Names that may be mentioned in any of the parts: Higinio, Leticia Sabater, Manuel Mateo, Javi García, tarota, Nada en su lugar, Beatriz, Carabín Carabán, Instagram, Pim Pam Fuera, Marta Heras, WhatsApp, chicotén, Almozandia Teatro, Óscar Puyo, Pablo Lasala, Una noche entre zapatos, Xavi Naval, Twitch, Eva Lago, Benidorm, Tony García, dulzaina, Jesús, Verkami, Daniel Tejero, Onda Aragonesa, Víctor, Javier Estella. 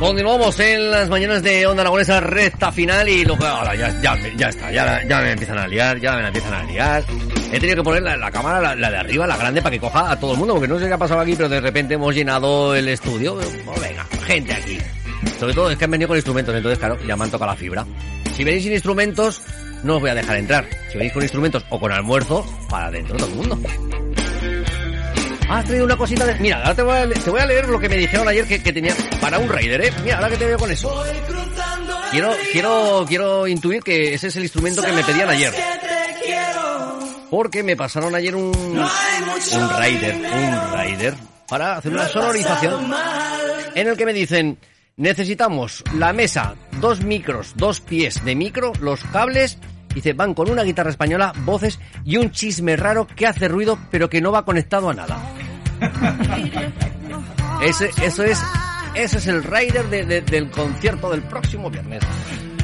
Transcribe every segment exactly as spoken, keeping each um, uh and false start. Continuamos en las mañanas de Onda Aragonesa, recta final, y luego ahora ya, ya, ya está, ya, ya me empiezan a liar, ya me empiezan a liar. He tenido que poner la, la cámara, la, la de arriba, la grande, para que coja a todo el mundo, porque no sé qué ha pasado aquí, pero de repente hemos llenado el estudio. Bueno, venga, gente aquí. Sobre todo es que han venido con instrumentos, entonces claro, ya me han tocado la fibra. Si venís sin instrumentos, no os voy a dejar entrar. Si venís con instrumentos o con almuerzo, para adentro todo el mundo. Has traído una cosita de... Mira, ahora te voy a leer, te voy a leer lo que me dijeron ayer que, que tenía para un Raider, ¿eh? Mira, ahora que te veo con eso. Quiero, quiero, quiero intuir que ese es el instrumento que me pedían ayer. Porque me pasaron ayer un... Un Raider, un Raider. Para hacer una sonorización. En el que me dicen... Necesitamos la mesa, dos micros, dos pies de micro, los cables... Dice, van con una guitarra española, voces y un chisme raro que hace ruido pero que no va conectado a nada. Ese, eso es, ese es el Raider de, de, del concierto del próximo viernes.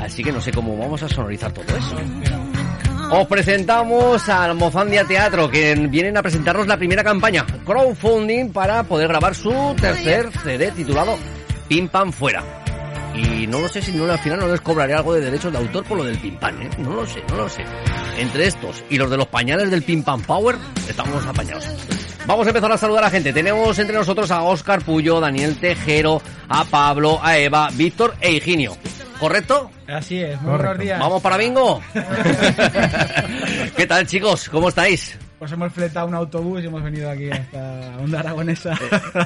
Así que no sé cómo vamos a sonorizar todo eso. Os presentamos a Almozandia Teatro, que vienen a presentarnos la primera campaña crowdfunding para poder grabar su tercer C D titulado Pim Pam Fuera. Y no lo sé si no, al final no les cobraré algo de derechos de autor por lo del Pim Pam, ¿eh? No lo sé, no lo sé. Entre estos y los de los pañales del Pim Pam Power, estamos apañados. Vamos a empezar a saludar a la gente. Tenemos entre nosotros a Óscar Puyo, Daniel Tejero, a Pablo, a Eva, Víctor e Higinio. ¿Correcto? Así es, muy correcto. Buenos días. ¿Vamos para bingo? ¿Qué tal, chicos? ¿Cómo estáis? Pues hemos fletado un autobús y hemos venido aquí hasta Onda Aragonesa.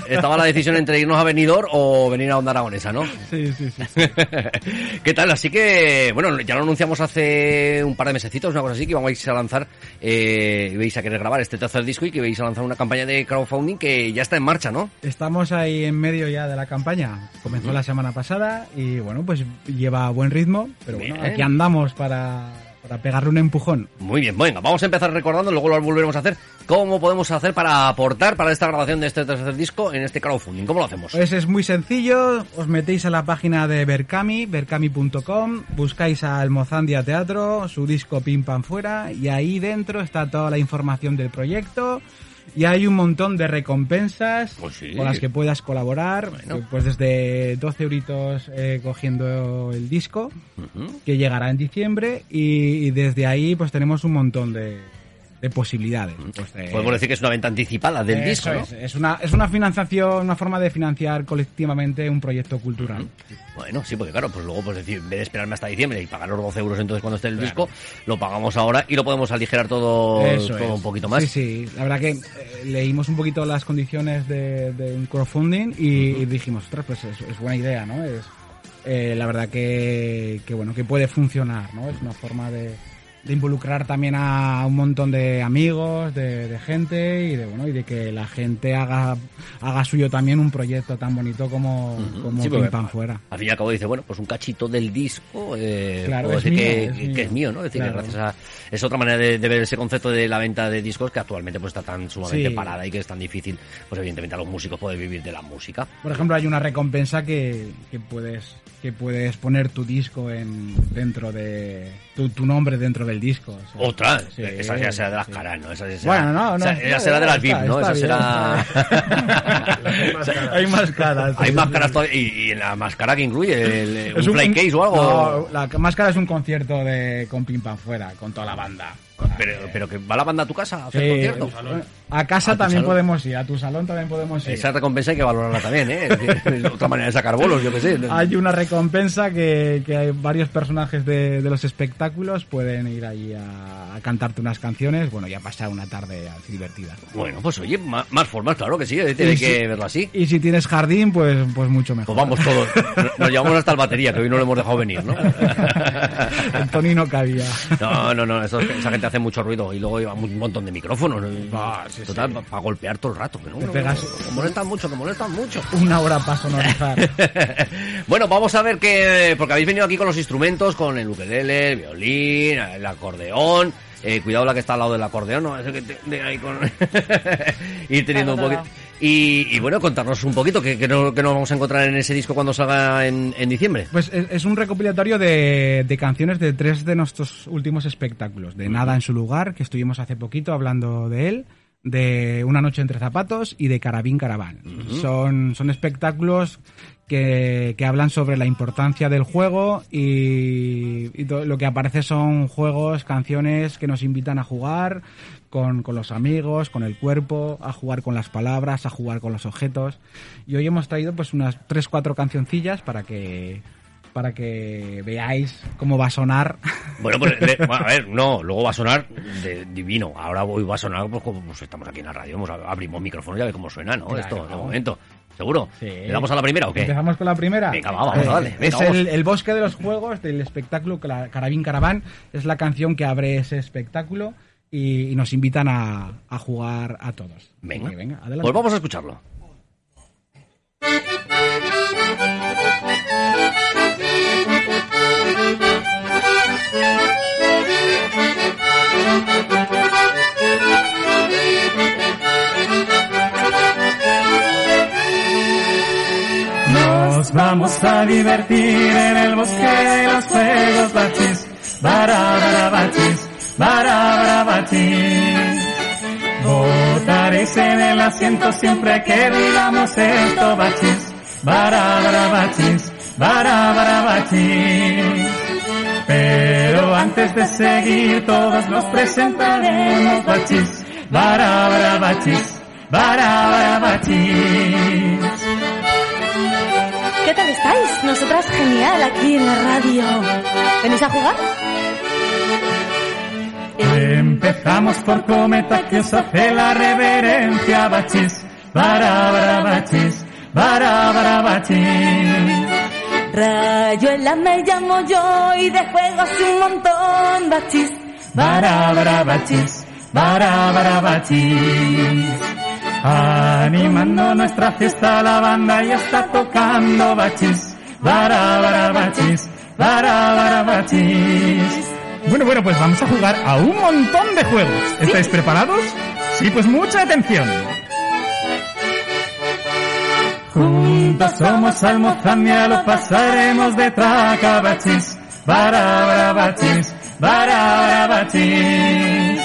Estaba la decisión entre irnos a Benidorm o venir a Onda Aragonesa, ¿no? Sí, sí, sí, sí. ¿Qué tal? Así que, bueno, ya lo anunciamos hace un par de mesecitos, una cosa así, que vais a lanzar, eh, vais a querer grabar este tercer disco y que vais a lanzar una campaña de crowdfunding que ya está en marcha, ¿no? Estamos ahí en medio ya de la campaña. Comenzó uh-huh. la semana pasada y, bueno, pues lleva buen ritmo, pero bien. Bueno, aquí andamos para... Para pegarle un empujón. Muy bien, bueno, vamos a empezar recordando, luego lo volveremos a hacer, cómo podemos hacer para aportar para esta grabación de este tercer disco en este crowdfunding. ¿Cómo lo hacemos? Pues es muy sencillo, os metéis a la página de Verkami, verkami punto com, buscáis a Almozandia Teatro, su disco Pim Pam Fuera, y ahí dentro está toda la información del proyecto. Y hay un montón de recompensas pues sí. con las que puedas colaborar, bueno. pues desde doce euritos eh, cogiendo el disco, uh-huh. que llegará en diciembre, y, y desde ahí pues tenemos un montón de, de posibilidades. Uh-huh. Pues, eh, podemos decir que es una venta anticipada del disco, ¿no? Es, es, una, es una financiación, una forma de financiar colectivamente un proyecto cultural. Uh-huh. Bueno, sí, porque claro, pues luego pues decir, en vez de esperarme hasta diciembre y pagar los doce euros entonces cuando esté el claro. disco, lo pagamos ahora y lo podemos aligerar todo, todo un poquito más. Sí, sí, la verdad que eh, leímos un poquito las condiciones de, de un crowdfunding y, uh-huh. y dijimos, ostras, pues es, es buena idea, ¿no? Es eh, la verdad que, que, bueno, que puede funcionar, ¿no? Es una forma de, de involucrar también a un montón de amigos, de, de gente y de, bueno, y de que la gente haga haga suyo también un proyecto tan bonito como, uh-huh. como sí, Pim Pam Fuera. Al fin y al cabo dice, bueno, pues un cachito del disco, eh, claro, puedo decir mío, que, es que, que es mío, ¿no? Es decir, claro. que gracias a... Es otra manera de, de ver ese concepto de la venta de discos que actualmente pues está tan sumamente sí. parada y que es tan difícil, pues evidentemente a los músicos poder vivir de la música. Por ejemplo, hay una recompensa que, que puedes... que puedes poner tu disco en dentro de... tu, tu nombre dentro del disco. O sea, ¡otra! Sí, esa ya será de las sí. caras, ¿no? Esa ya será, bueno, no, no. Esa, esa será de las V I P, ¿no? Esa será... Hay más caras. Hay más caras todavía. ¿Y, y la máscara que incluye? El, el, un, ¿Un play case o algo? No, la máscara es un concierto de con Pim Pam Fuera, con toda la banda. Pero, pero que va la banda a tu casa a hacer sí, conciertos. A casa a también salón. podemos ir, a tu salón también podemos ir. Esa recompensa hay que valorarla también, ¿eh? Es otra manera de sacar bolos, yo qué sé. Hay una recompensa que, que hay varios personajes de, de los espectáculos pueden ir allí a, a cantarte unas canciones, bueno, y a pasar una tarde divertida. Bueno, pues oye, más, más formal, claro que sí, tiene que si, verlo así. Y si tienes jardín, pues, pues mucho mejor. Pues vamos todos, nos llevamos hasta el batería, que hoy no lo hemos dejado venir, ¿no? El Tony no cabía. No, no, no, eso, esa gente hace mucho ruido y luego lleva un montón de micrófonos. Ah, sí, total, sí. Para pa golpear todo el rato. Que no, no, pegas... no, molestan mucho, que molestan mucho. Una hora para sonorizar. Bueno, vamos a ver qué... Porque habéis venido aquí con los instrumentos, con el ukelele, el violín, el acordeón... Eh, cuidado la que está al lado del acordeón, ¿no? Eso que te, de ahí con... Ir teniendo un poquito... Y, y bueno, contarnos un poquito que, que, no, que nos vamos a encontrar en ese disco cuando salga en, en diciembre. Pues es, es un recopilatorio de, de canciones de tres de nuestros últimos espectáculos. De Nada en su lugar, que estuvimos hace poquito hablando de él, de Una noche entre zapatos y de Carabín Carabán. Uh-huh. Son, son espectáculos que, que hablan sobre la importancia del juego y, y todo, lo que aparece son juegos, canciones que nos invitan a jugar con, con los amigos, con el cuerpo, a jugar con las palabras, a jugar con los objetos. Y hoy hemos traído pues unas tres cuatro cancioncillas para que... para que veáis cómo va a sonar. Bueno, pues de, a ver, no, luego va a sonar de, divino. Ahora hoy va a sonar, pues como pues estamos aquí en la radio, hemos, abrimos micrófonos y a ver cómo suena, ¿no? Claro, esto, de momento. ¿Seguro? Sí. ¿Le damos a la primera o qué? ¿Empezamos con la primera? Venga, va, vamos, eh, dale. Venga, es vamos. El, el bosque de los juegos del espectáculo Carabín Carabán. Es la canción que abre ese espectáculo y, y nos invitan a, a jugar a todos. Venga, venga, adelante. Pues vamos a escucharlo. Nos vamos a divertir en el bosque de los juegos, bachis, barabara bachis, barabara bachis. Votaréis en el asiento siempre que digamos esto, bachis, barabara bachis, barabara bachis. Pero antes de seguir todos nos presentaremos, bachis, barabara bachis, barabara bachis. ¿Qué tal estáis? Nosotras genial aquí en la radio. ¿Venís a jugar? Empezamos por Cometa, que os hace la reverencia, bachis, barabara bachis, barabara bachis. Rayuela me llamo yo y de juegos un montón, bachis, barabara bachis, barabara bachis. Animando nuestra fiesta la banda ya está tocando, bachis, barabara bachis, barabara bachis. Bueno, bueno, pues vamos a jugar a un montón de juegos. ¿Sí? ¿Estáis preparados? Sí, pues mucha atención. Juntos somos Almozandia, lo pasaremos de traca, bachis, barabara bachis, barabara bachis.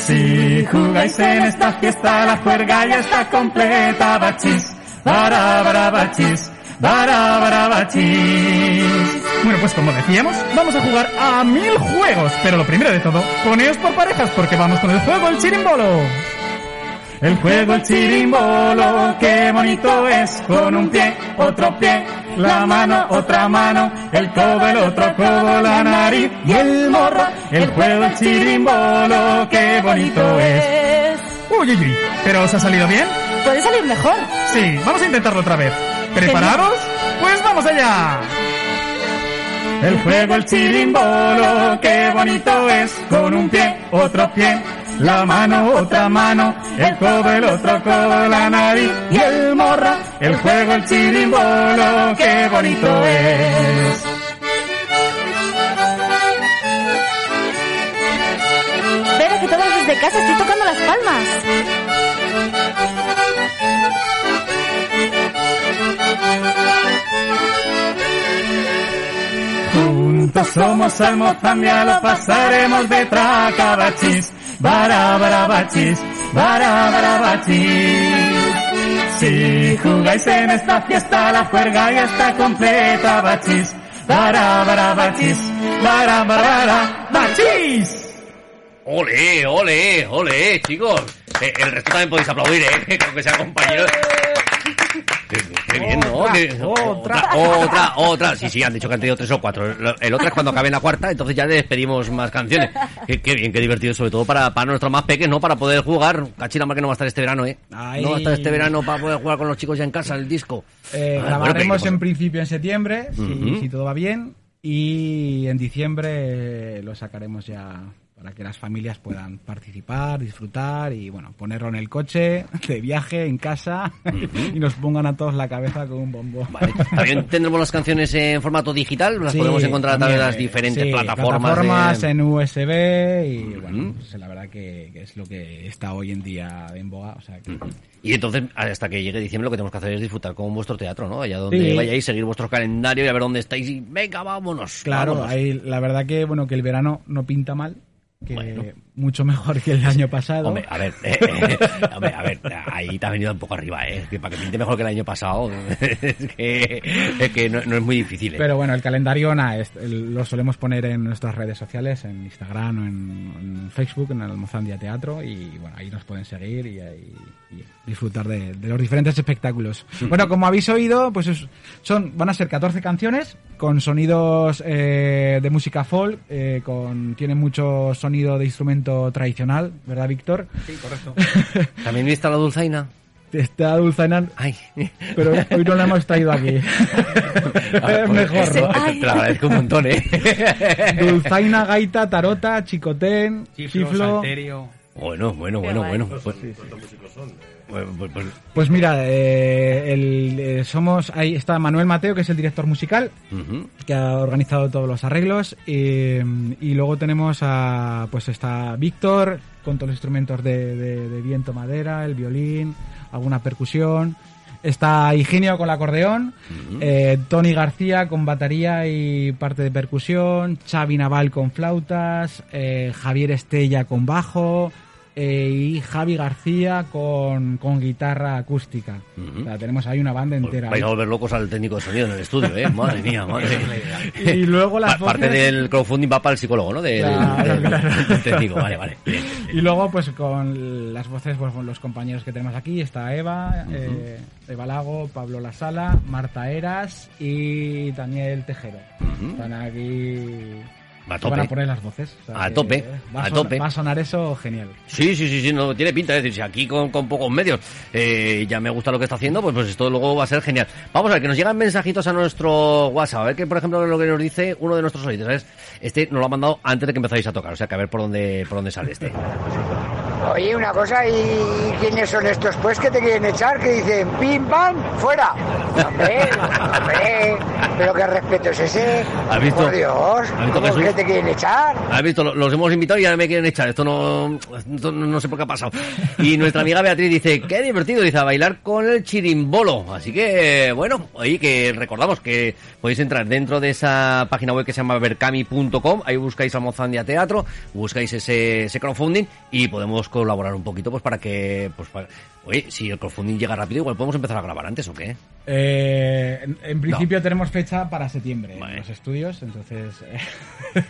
Si jugáis en esta fiesta, la juerga ya está completa, bachis, barabara bachis, barabara bachis. Bueno, pues como decíamos, vamos a jugar a mil juegos, pero lo primero de todo, poneos por parejas, porque vamos con el juego El Chirimbolo. El juego El Chirimbolo, qué bonito es, con un pie, otro pie, la mano, otra mano, el codo, el otro codo, la nariz y el morro. El juego El Chirimbolo, qué bonito es. Uy, uy, uy, ¿pero os ha salido bien? Puede salir mejor. Sí, vamos a intentarlo otra vez. ¿Preparados? Pues vamos allá. El juego El Chirimbolo, qué bonito es, con un pie, otro pie, la mano, otra mano, el codo, el otro codo, la nariz y el morro. El juego El Chirimbolo, qué bonito es. Espera que todos desde casa estoy tocando las palmas. Juntos somos Almozandia, lo pasaremos de traca, bachis, barabara bachis, barabara bachis. Si jugáis en esta fiesta, la juerga ya está completa, bachis, barabara bachis, barabara bachis. ¡Ole, ole, ole, chicos! Eh, el resto también podéis aplaudir, ¿eh? Creo que sea compañero. Qué, qué bien, ¿no? Otra, ¿Qué? otra, otra, otra. Sí, sí, han dicho que han tenido tres o cuatro. El otro es cuando acabe en la cuarta, entonces ya despedimos más canciones. Qué, qué bien, qué divertido, sobre todo para, para nuestros más pequeños, ¿no? Para poder jugar. Cachirama que no va a estar este verano, ¿eh? Ay. No va a estar este verano para poder jugar con los chicos ya en casa, el disco. Eh, ah, grabaremos en principio en septiembre, si, uh-huh. si todo va bien. Y en diciembre lo sacaremos ya para que las familias puedan participar, disfrutar y, bueno, ponerlo en el coche, de viaje, en casa, uh-huh. y nos pongan a todos la cabeza con un bombo. Vale, también tendremos las canciones en formato digital, las sí, podemos encontrar a través de las diferentes sí, plataformas. plataformas de... en U S B y, uh-huh. bueno, pues la verdad que, que es lo que está hoy en día en boga, o sea que... Uh-huh. Y entonces, hasta que llegue diciembre, lo que tenemos que hacer es disfrutar con vuestro teatro, ¿no? Allá donde sí. vayáis, seguir vuestro calendario y a ver dónde estáis y venga, vámonos. Claro, vámonos. Ahí, la verdad que, bueno, que el verano no pinta mal. Que bueno. Mucho mejor que el año pasado. Hombre, a ver, eh, eh, hombre, a ver, ahí te has venido un poco arriba, ¿eh? Que para que pinte mejor que el año pasado, es que, es que no, no es muy difícil. ¿Eh? Pero bueno, el calendario na, es, el, lo solemos poner en nuestras redes sociales, en Instagram o en, en Facebook, en el Almozandia Teatro, y bueno, ahí nos pueden seguir y, y, y disfrutar de, de los diferentes espectáculos. Bueno, como habéis oído, pues es, son van a ser catorce canciones con sonidos eh, de música folk, eh, con tienen mucho sonido de instrumentos tradicional, ¿verdad, Víctor? Sí, correcto. ¿También viste la dulzaina? Está dulzaina, ay. Pero hoy no la hemos traído aquí. Ver, pues, mejor, ese, ¿no? Ay. Te lo agradezco un montón, ¿eh? Dulzaina, gaita, tarota, chicotén, chiflo... chiflo. Salterio. Bueno, bueno, bueno, bueno. Pues, sí, sí. músicos son? Pues, pues, pues. pues mira, eh, el, eh, somos ahí está Manuel Mateo, que es el director musical, uh-huh. que ha organizado todos los arreglos, eh, y luego tenemos a pues está Víctor con todos los instrumentos de, de, de viento, madera, el violín, alguna percusión. Está Higinio con el acordeón, uh-huh. eh, Tony García con batería y parte de percusión, Xavi Naval con flautas, eh, Javier Estella con bajo eh, y Javi García con, con guitarra acústica. Uh-huh. O sea, tenemos ahí una banda entera. Vais a volver locos al técnico de sonido en el estudio, ¿eh? Madre mía, madre mía. Y luego las voces... Parte del crowdfunding va para el psicólogo, ¿no? De, claro, del, claro. del técnico, vale, vale. Bien, bien. Y luego, pues, con las voces, pues, con los compañeros que tenemos aquí, está Eva... Uh-huh. Eh, Eva Lago, Pablo Lasala, Marta Heras y Daniel Tejero. Uh-huh. Están aquí... A tope. Van a poner las voces. O sea, a tope, va a, a tope. Va a sonar eso genial. Sí, sí, sí, sí, no tiene pinta. Es decir, si aquí con, con pocos medios eh, ya me gusta lo que está haciendo, pues, pues esto luego va a ser genial. Vamos a ver, que nos llegan mensajitos a nuestro WhatsApp. A ver que, por ejemplo, lo que nos dice uno de nuestros oyentes, ¿sabes? Este nos lo ha mandado antes de que empezáis a tocar. O sea, que a ver por dónde, por dónde sale este. Oye, una cosa, ¿y quiénes son estos pues que te quieren echar? Que dicen, pim, pam, fuera. Hombre, hombre, pero qué respeto es ese. ¿Has visto? Por Dios, ¿cómo que te quieren echar? ¿Has visto? Los hemos invitado y ya me quieren echar. Esto no, esto no sé por qué ha pasado. Y nuestra amiga Beatriz dice, qué divertido, dice, a bailar con el chirimbolo. Así que, bueno, oye, que recordamos que podéis entrar dentro de esa página web que se llama verkami punto com. Ahí buscáis Almozandia Teatro, buscáis ese, ese crowdfunding y podemos colaborar un poquito, pues para que pues para... Oye, si el crowdfunding llega rápido, igual podemos empezar a grabar antes, ¿o qué? Eh, en, en principio no. Tenemos fecha para septiembre vale. en los estudios, entonces... Eh.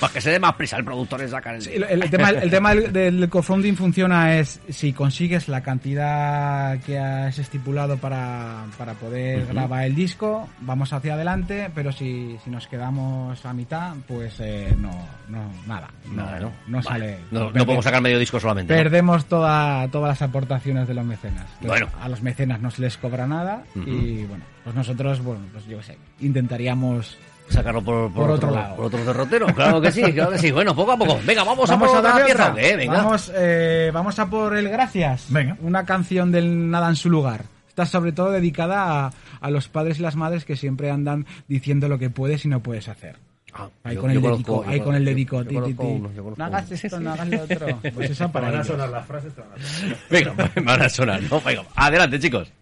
Para que se dé más prisa el productor en sacar... El... Sí, el, el tema, el, el tema del, del crowdfunding funciona es si consigues la cantidad que has estipulado para, para poder uh-huh. grabar el disco, vamos hacia adelante, pero si, si nos quedamos a mitad, pues eh, no, no, nada. Nada, ¿no? No, no sale... Vale. No, no podemos sacar medio disco solamente. Perdemos ¿no? toda, todas las aportaciones de los mecenas. Entonces, bueno. A los mecenas no se les cobra nada uh-huh. y bueno, pues nosotros, bueno, pues yo qué sé, intentaríamos sacarlo por, por, por otro, otro lado. Por otro derrotero, claro que sí, claro que sí. Bueno, poco a poco. Venga, vamos, vamos a por otra tierra. Eh, venga. Vamos, eh, vamos a por el Gracias. Venga. Una canción del Nada en su lugar. Está sobre todo dedicada a, a los padres y las madres que siempre andan diciendo lo que puedes y no puedes hacer. Ah, ahí con el dedico, ahí con el dedico, ti, ti, ti. No hagas esto, no hagas lo otro. Pues esa para van a sonar las frases, te van a sonar. Venga, me van a sonar, ¿no? Venga, adelante, chicos.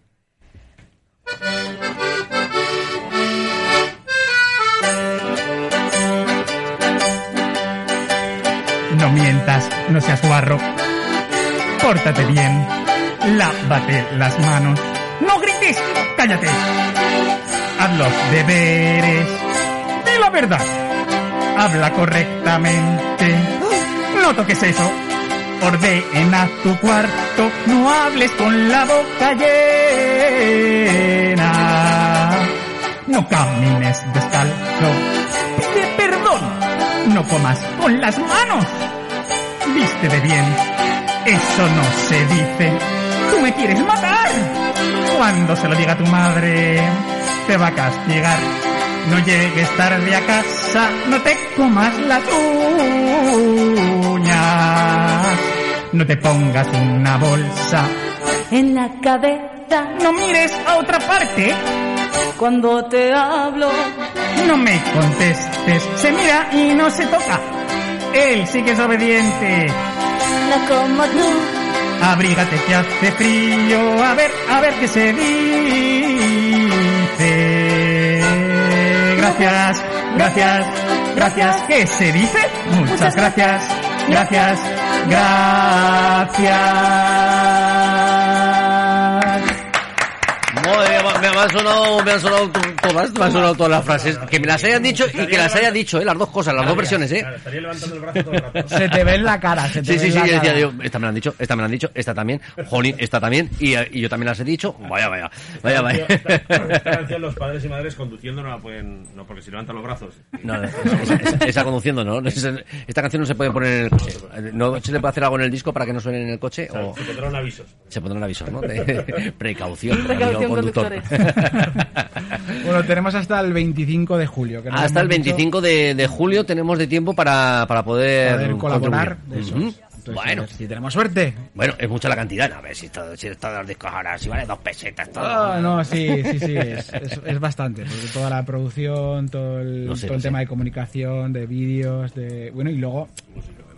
No mientas, no seas guarro. Pórtate bien, lávate las manos. No grites, cállate. Haz los deberes. La verdad, habla correctamente, no toques eso. Ordena tu cuarto, no hables con la boca llena. No camines descalzo, pide perdón. No comas con las manos, vístete bien. Eso no se dice. Tú me quieres matar. Cuando se lo diga tu madre, te va a castigar. No llegues tarde a casa, no te comas las uñas. No te pongas una bolsa en la cabeza. No mires a otra parte cuando te hablo. No me contestes, se mira y no se toca. Él sí que es obediente. No como tú. Abrígate que hace frío, a ver, a ver qué se dice. Gracias, gracias, gracias. ¿Qué se dice? Muchas gracias, gracias, gracias. Muy bien, me han sonado, me han sonado todas, me han sonado todas las frases. Que me las hayan dicho y que las haya dicho, eh, las dos cosas, las dos versiones, eh. Claro, estaría levantando el brazo todo el rato. Se te ve en la cara, se te ve en la cara. Sí, sí, sí, decía yo, esta me la han dicho, esta me la han dicho, esta también, jolín, esta también, y, y yo también las he dicho. Vaya, vaya, vaya, vaya. Esta, esta canción los padres y madres conduciendo no la pueden, no, porque si levantan los brazos. No, no, esa, esa, esa conduciendo, ¿no? Esta canción no se puede poner en el coche. ¿No se le puede hacer algo en el disco para que no suene en el coche? O sea, o... Se pondrán avisos. Se pondrán avisos, ¿no? De precaución. Precaución. Bueno, tenemos hasta el veinticinco de julio. Que hasta el veinticinco de, de julio tenemos de tiempo para, para poder, poder colaborar. Entonces, bueno, ver, si tenemos suerte. Bueno, es mucha la cantidad. A ver si todos si los discos ahora, si vale dos pesetas todo. Oh, no, sí, sí, sí, es, es, es bastante. Porque toda la producción, todo el, no sé, todo el no tema sé. de comunicación, de vídeos, de... Bueno, y luego...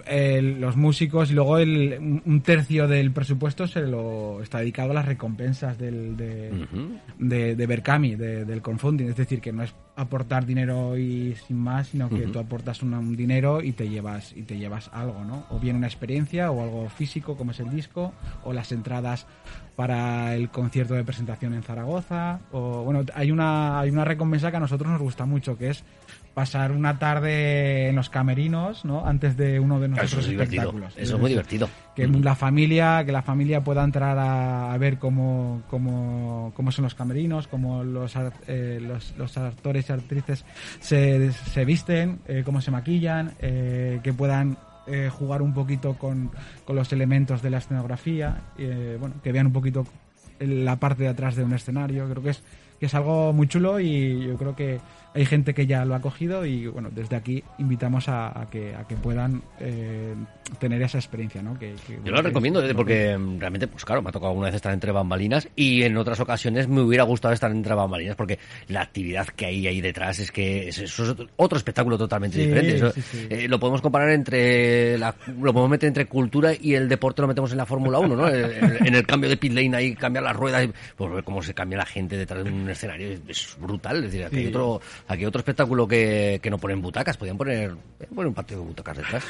El, los músicos y luego el, un tercio del presupuesto se lo está dedicado a las recompensas del de, uh-huh. de, de Verkami, de, del crowdfunding, es decir, que no es aportar dinero y sin más, sino que uh-huh. tú aportas un, un dinero y te llevas y te llevas algo, ¿no? O bien una experiencia o algo físico como es el disco o las entradas para el concierto de presentación en Zaragoza o bueno, hay una hay una recompensa que a nosotros nos gusta mucho que es pasar una tarde en los camerinos, ¿no? Antes de uno de nuestros eso es espectáculos. Divertido. Eso es muy divertido. Que uh-huh. la familia, que la familia pueda entrar a, a ver cómo, cómo, cómo son los camerinos, cómo los, eh, los, los actores y actrices se, se visten, eh, cómo se maquillan, eh, que puedan eh, jugar un poquito con, con los elementos de la escenografía, eh, bueno, que vean un poquito la parte de atrás de un escenario. Creo que es que es algo muy chulo y yo creo que hay gente que ya lo ha cogido y bueno, desde aquí invitamos a, a que a que puedan eh, tener esa experiencia, ¿no? Que, que, yo lo recomiendo porque realmente, pues claro, me ha tocado alguna vez estar entre bambalinas y en otras ocasiones me hubiera gustado estar entre bambalinas porque la actividad que hay ahí detrás es que es, es otro espectáculo totalmente sí, diferente. Eso, sí, sí. Eh, lo podemos comparar entre la, lo podemos meter entre cultura y el deporte lo metemos en la Fórmula uno, ¿no? En, en el cambio de pit lane ahí cambiar las ruedas, pues ver cómo se cambia la gente detrás de un un escenario es brutal, es decir, aquí sí. hay otro, aquí otro espectáculo que, que no ponen butacas, podían poner, poner un patio de butacas detrás.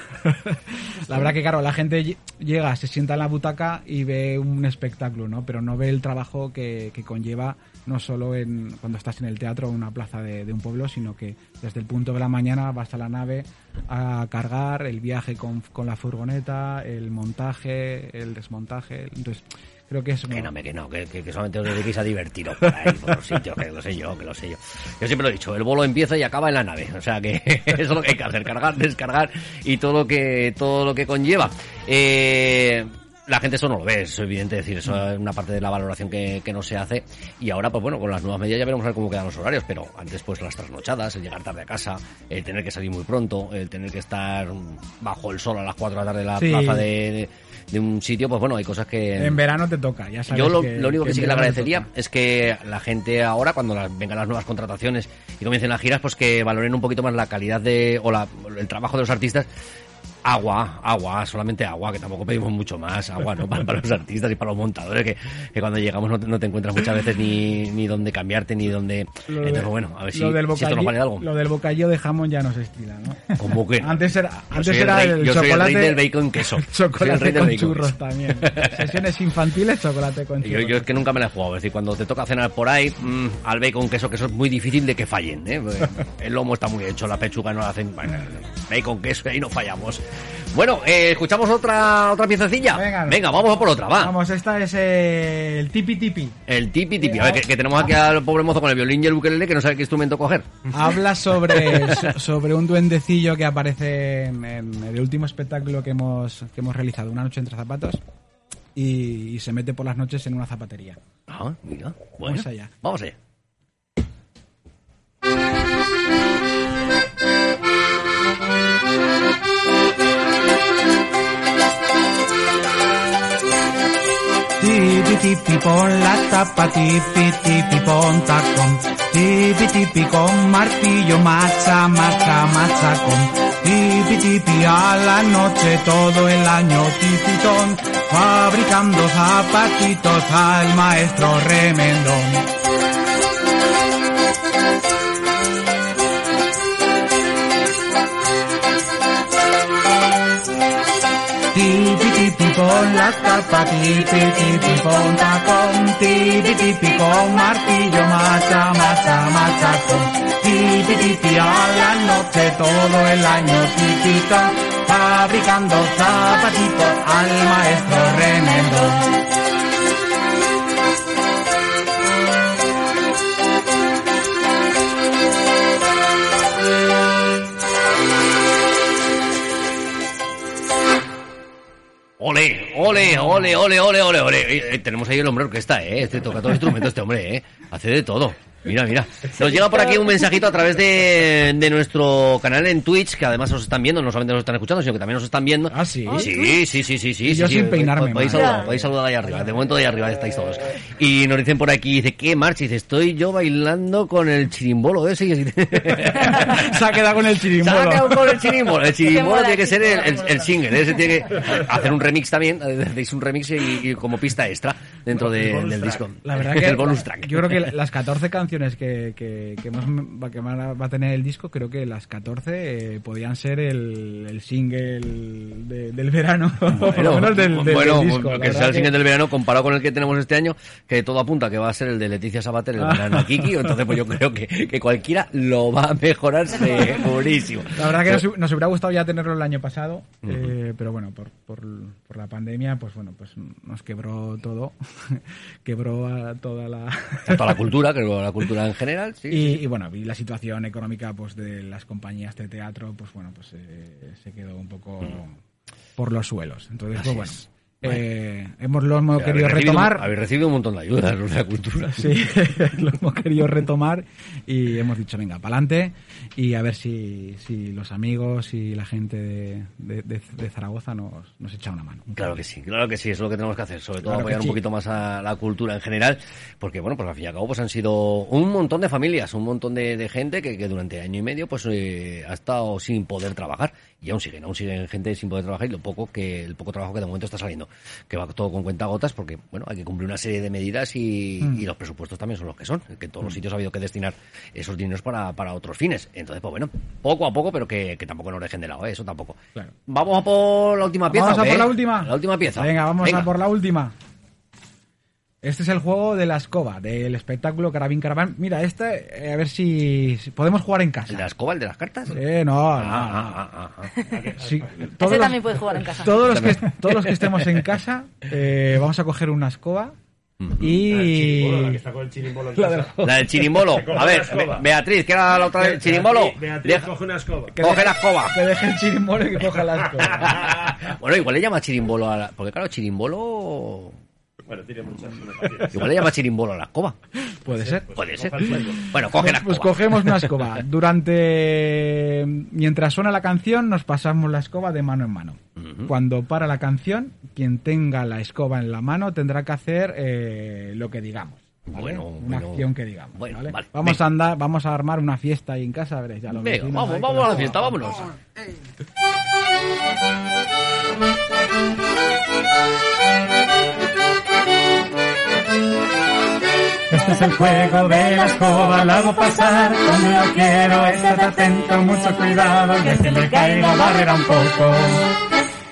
La verdad que claro, la gente llega, se sienta en la butaca y ve un espectáculo, ¿no? Pero no ve el trabajo que, que conlleva no solo en cuando estás en el teatro o en una plaza de, de un pueblo, sino que desde el punto de la mañana vas a la nave a cargar, el viaje con, con la furgoneta, el montaje, el desmontaje, entonces... Creo que, eso no. que no, que no, que, que solamente os dediquéis a divertiros por ahí, por los sitios, que lo sé yo, que lo sé yo. Yo siempre lo he dicho, el bolo empieza y acaba en la nave, o sea que eso es lo que hay que hacer, cargar, descargar y todo lo que, todo lo que conlleva. Eh... La gente eso no lo ve, eso es evidente, es decir, eso es una parte de la valoración que, que no se hace y ahora, pues bueno, con las nuevas medidas ya veremos a ver cómo quedan los horarios, pero antes pues las trasnochadas, el llegar tarde a casa, el tener que salir muy pronto, el tener que estar bajo el sol a las cuatro de la tarde en la sí. plaza de, de, de un sitio, pues bueno, hay cosas que... En verano te toca, ya sabes. Yo lo, que, lo único que, que sí que le agradecería es que la gente ahora, cuando las, vengan las nuevas contrataciones y comiencen las giras, pues que valoren un poquito más la calidad de o la, el trabajo de los artistas. Agua, agua, solamente agua, que tampoco pedimos mucho más, agua, ¿no? Para, para los artistas y para los montadores, que, que cuando llegamos no te, no te encuentras muchas veces ni, ni dónde cambiarte, ni dónde... Entonces, bueno, a ver si, bocallí, si esto nos vale algo. Lo del bocadillo de jamón ya no se estila, ¿no? ¿Cómo que? Antes era, antes era el, rey, el yo chocolate... Yo soy el rey del bacon queso. Chocolate soy el rey con churros también. Sesiones infantiles, chocolate con churros. Yo, yo es que nunca me la he jugado, es decir, cuando te toca cenar por ahí, mmm, al bacon queso, que eso es muy difícil de que fallen, ¿eh? El lomo está muy hecho, la pechuga no la hacen... Bueno, bacon queso, ahí no fallamos. Bueno, eh, escuchamos otra otra piececilla. Venga, Venga vamos a por otra, va. Vamos, esta es eh, el tipi tipi. El tipi tipi. A ver, que, que tenemos aquí al pobre mozo con el violín y el ukelele que no sabe qué instrumento coger. Habla sobre sobre un duendecillo que aparece en, en el último espectáculo que hemos que hemos realizado, Una noche entre zapatos, y, y se mete por las noches en una zapatería. Ah, mira. Bueno, vamos allá. Vamos allá. Tipi tipi pon la tapa, tipi tipi pon tacón, tipi tipi con martillo, macha, macha, machacón, tipi tipi a la noche todo el año tipitón, fabricando zapatitos al maestro remendón. Tipi tipi con la tapa, tipi tipi con tacón, tipi tipi con martillo, macha, macha, machacón, tipi tipi a la noche todo el año tipito, fabricando zapatitos al maestro remendón. Ole, ole, ole, ole, ole, ole, ole. Eh, eh, tenemos ahí el hombre orquesta, ¿eh? Este toca todo el instrumento, este hombre, ¿eh? Hace de todo. Mira, mira. Nos llega por aquí un mensajito a través de, de nuestro canal en Twitch, que además nos están viendo, no solamente nos están escuchando, sino que también nos están viendo. Ah, sí. Sí, sí, sí, sí, sí. Yo sí, sin sí, peinarme. Podéis saludar, podéis saludar ahí arriba. De momento de ahí arriba estáis todos. Y nos dicen por aquí, dice, ¿qué marcha? Dice, estoy yo bailando con el chirimbolo ese. Se ha quedado con el chirimbolo. Se ha quedado con el chirimbolo. El chirimbolo tiene que ser el, el, el single, ese tiene que hacer un remix también. Hacéis un remix y, y como pista extra dentro de, del track. Disco. La verdad que el bonus track. Yo creo que las catorce canciones que, que, que, más, que más va a tener el disco, creo que las catorce eh, podían ser el, el single de, del verano. Bueno, menos del, del, bueno del disco, que sea el single que... del verano comparado con el que tenemos este año, que todo apunta que va a ser el de Leticia Sabater, el ah. verano Kiki. Entonces pues yo creo que, que cualquiera lo va a mejorar segurísimo. La verdad que nos, nos hubiera gustado ya tenerlo el año pasado, uh-huh. eh, pero bueno, por, por, por la pandemia, pues bueno, pues nos quebró todo. Quebró a toda la... toda la cultura, creo, la cultura en general, sí, y, sí. Y bueno, la situación económica pues de las compañías de teatro, pues bueno, pues eh, se quedó un poco por los suelos. Entonces, pues, bueno, eh, hemos, lo hemos o sea, querido habéis retomar. Recibido, habéis recibido un montón de ayudas en la cultura. Sí, lo hemos querido retomar y hemos dicho, venga, pa'lante, y a ver si, si los amigos y la gente de, de, de, de Zaragoza nos, nos echa una mano. Claro que sí, claro que sí, es lo que tenemos que hacer, sobre todo claro apoyar sí. un poquito más a la cultura en general, porque bueno, pues al fin y al cabo pues han sido un montón de familias, un montón de, de gente que, que durante año y medio pues eh, ha estado sin poder trabajar, y aún siguen, aún siguen gente sin poder trabajar, y lo poco que, el poco trabajo que de momento está saliendo, que va todo con cuentagotas, porque bueno, hay que cumplir una serie de medidas y, mm. y los presupuestos también son los que son, que en todos mm. los sitios ha habido que destinar esos dineros para, para otros fines. Entonces, pues bueno, poco a poco, pero que, que tampoco nos dejen de lado, ¿eh? Eso tampoco. Claro. Vamos a por la última pieza. Vamos a por la última. La última pieza. Venga, vamos Venga. a por la última. Este es el juego de la escoba, del espectáculo Carabín Carabán. Mira, este, eh, a ver si, si podemos jugar en casa. ¿El de la escoba, el de las cartas? Eh, no, ah, no. Ah, ah, ah, ah. Sí, todos ese también puede jugar en casa. Todos los, que, todos los que estemos en casa, eh, vamos a coger una escoba. Y la del chirimbolo, la del chirimbolo. A ver, Beatriz, que era la otra del chirimbolo. Beatriz, Deja... coge una escoba. Que coge la escoba. Que deje el chirimbolo y que coja la escoba. Bueno, igual le llama chirimbolo a la... Porque claro, chirimbolo... Bueno, tiene muchas... Igual le llama chirimbolo a la escoba. Puede ser. Puede ser. Puede ser. Bueno, coge la escoba. Pues cogemos una escoba. Durante... Mientras suena la canción, nos pasamos la escoba de mano en mano. Cuando para la canción, quien tenga la escoba en la mano tendrá que hacer eh, lo que digamos, ¿vale? Bueno, una bueno, acción que digamos, bueno, ¿vale? Vale, vamos venga. a andar, vamos a armar una fiesta ahí en casa, a ver, ya lo venga, vecinos, vamos, ahí, vamos a la fiesta, vámonos. Este es el juego de la escoba, lo hago pasar cuando yo quiero, estar atento, mucho cuidado, que se le caiga barrera un poco.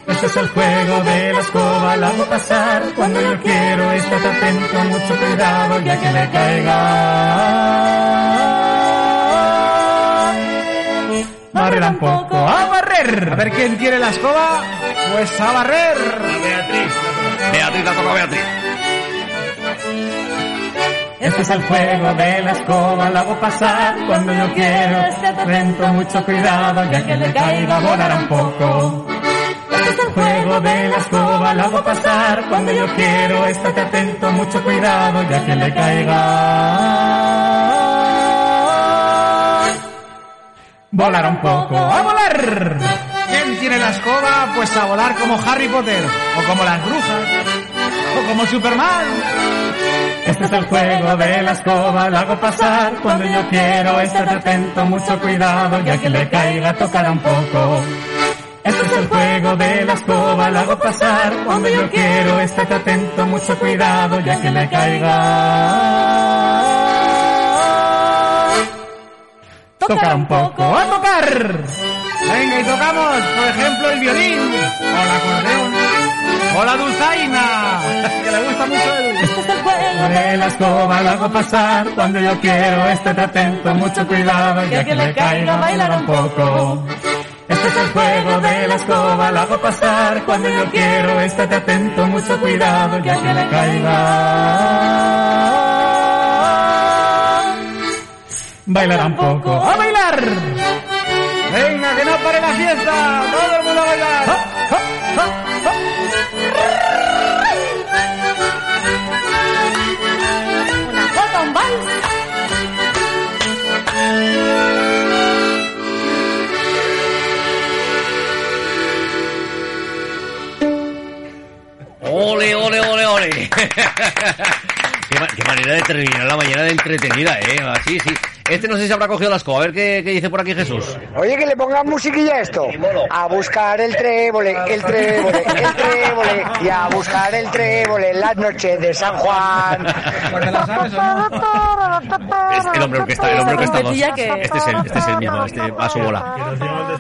Este es el juego de la escoba, la hago pasar cuando yo quiero, estar atento, mucho cuidado, ya que le caiga. Barrera un poco, a barrera. barrer. A ver quién tiene la escoba. Pues a barrer. A Beatriz. Beatriz, la toca Beatriz. Este es el juego de la escoba, la hago pasar cuando yo quiero. Este atento, mucho cuidado, ya que le caiga volará un poco. Este es el juego de la escoba, la hago pasar cuando yo quiero. Estate atento, mucho cuidado, ya que le caiga volar un poco. ¡A volar! ¿Quién tiene la escoba? Pues a volar como Harry Potter, o como las brujas, o como Superman. Este es el juego de la escoba, lo hago pasar cuando yo quiero. Estate atento, mucho cuidado, ya que le caiga tocará un poco. Este es el juego de la escoba, lo hago pasar cuando yo quiero. Estate atento, mucho cuidado, ya que le caiga tocar un poco. ¡A tocar! Venga, y tocamos, por ejemplo, el violín, o la acordeón, o la dulzaina, que le gusta mucho el... Este es el juego de la escoba, lo hago pasar cuando yo quiero. Estate atento, mucho cuidado, ya que le caiga bailar un poco. Este es el juego de la escoba, lo hago pasar cuando yo quiero. Estate atento, mucho cuidado, ya que le caiga bailará un poco. ¡A bailar! ¡Venga, que no pare la fiesta! ¡Todo el mundo a bailar! ¡Hop, hop, hop, hop! ¡Una jota, un vals! ¡Ole, ole, ole, ole! Qué manera de terminar la mañana de entretenida, ¿eh? Así, sí. Este no sé si habrá cogido la escoba. A ver qué, qué dice por aquí Jesús. Oye, que le pongan musiquilla a esto. A buscar el trébole, el trébole, el trébole. Y a buscar el trébole en las noches de San Juan. ¿La sabes o no? Es el hombre orquesta, el hombre orquesta dos. Este es él, este es el mismo, este a su bola.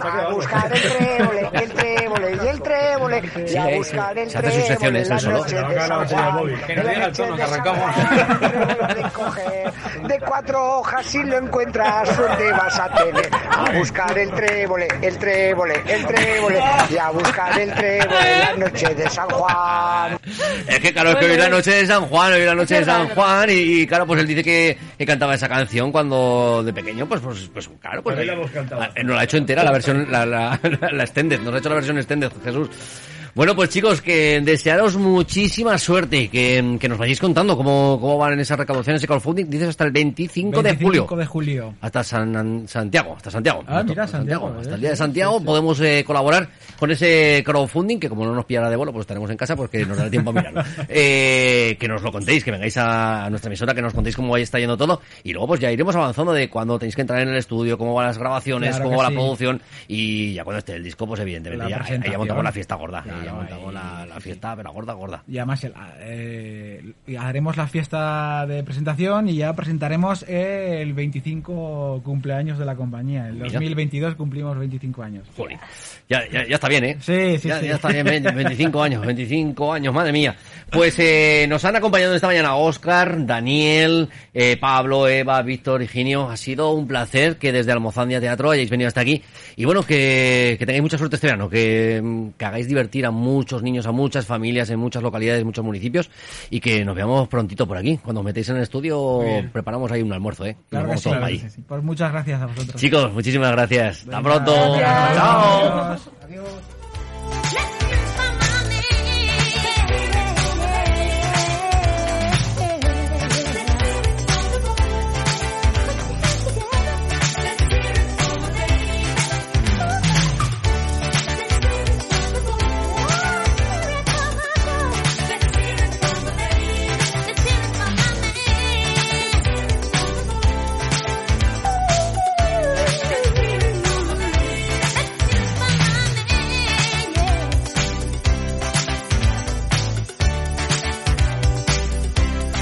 A buscar el trébole, el trébole y el trébole. Y a buscar el trébole. Se hace sus secciones él solo. Que nos diga el tono que arrancamos. De cuatro hojas y encuentras, suerte vas a tener. A buscar el trébole, el trébole, el trébole, y a buscar el trébole la noche de San Juan. Es que claro, es que hoy la noche de San Juan, hoy la noche de San Juan, y, y claro, pues él dice que, que cantaba esa canción cuando de pequeño, pues pues, pues claro, pues ahí, nos la ha hecho entera la versión, la, la, la, la extended, nos ha hecho la versión extended, Jesús. Bueno, pues chicos, que desearos muchísima suerte y que, que nos vayáis contando cómo, cómo van en esas recaudaciones de crowdfunding. Dices hasta el veinticinco de julio. veinticinco de julio. Hasta San, Santiago, hasta Santiago. Ah, hasta, mira, Santiago. Santiago. Hasta el día de Santiago podemos eh, colaborar con ese crowdfunding, que como no nos pillará de vuelo, pues estaremos en casa porque nos dará tiempo a mirarlo. eh, que nos lo contéis, que vengáis a nuestra emisora, que nos contéis cómo está yendo todo. Y luego pues ya iremos avanzando de cuando tenéis que entrar en el estudio, cómo van las grabaciones, claro, cómo va sí. la producción. Y ya cuando esté el disco, pues evidentemente ya, ya montamos la fiesta gorda. Claro. Ya montamos la, la fiesta, sí. Pero gorda, gorda. Y además el, eh, haremos la fiesta de presentación y ya presentaremos el veinticinco cumpleaños de la compañía. En dos mil veintidós cumplimos veinticinco años. Jolín. Ya, ya, ya está bien, ¿eh? Sí, sí, ya, sí. Ya está bien, veinticinco años, veinticinco años, madre mía. Pues eh, nos han acompañado esta mañana Óscar, Daniel, eh, Pablo, Eva, Víctor, Higinio. Ha sido un placer que desde Almozandia Teatro hayáis venido hasta aquí. Y bueno, que, que tengáis mucha suerte este verano, que, que hagáis divertir a muchos niños, a muchas familias en muchas localidades, en muchos municipios, y que nos veamos prontito por aquí. Cuando os metéis en el estudio preparamos ahí un almuerzo, ¿eh? Claro que sí, claro que sí. Pues muchas gracias a vosotros. Chicos, muchísimas gracias. Hasta pronto. Chao. Adiós.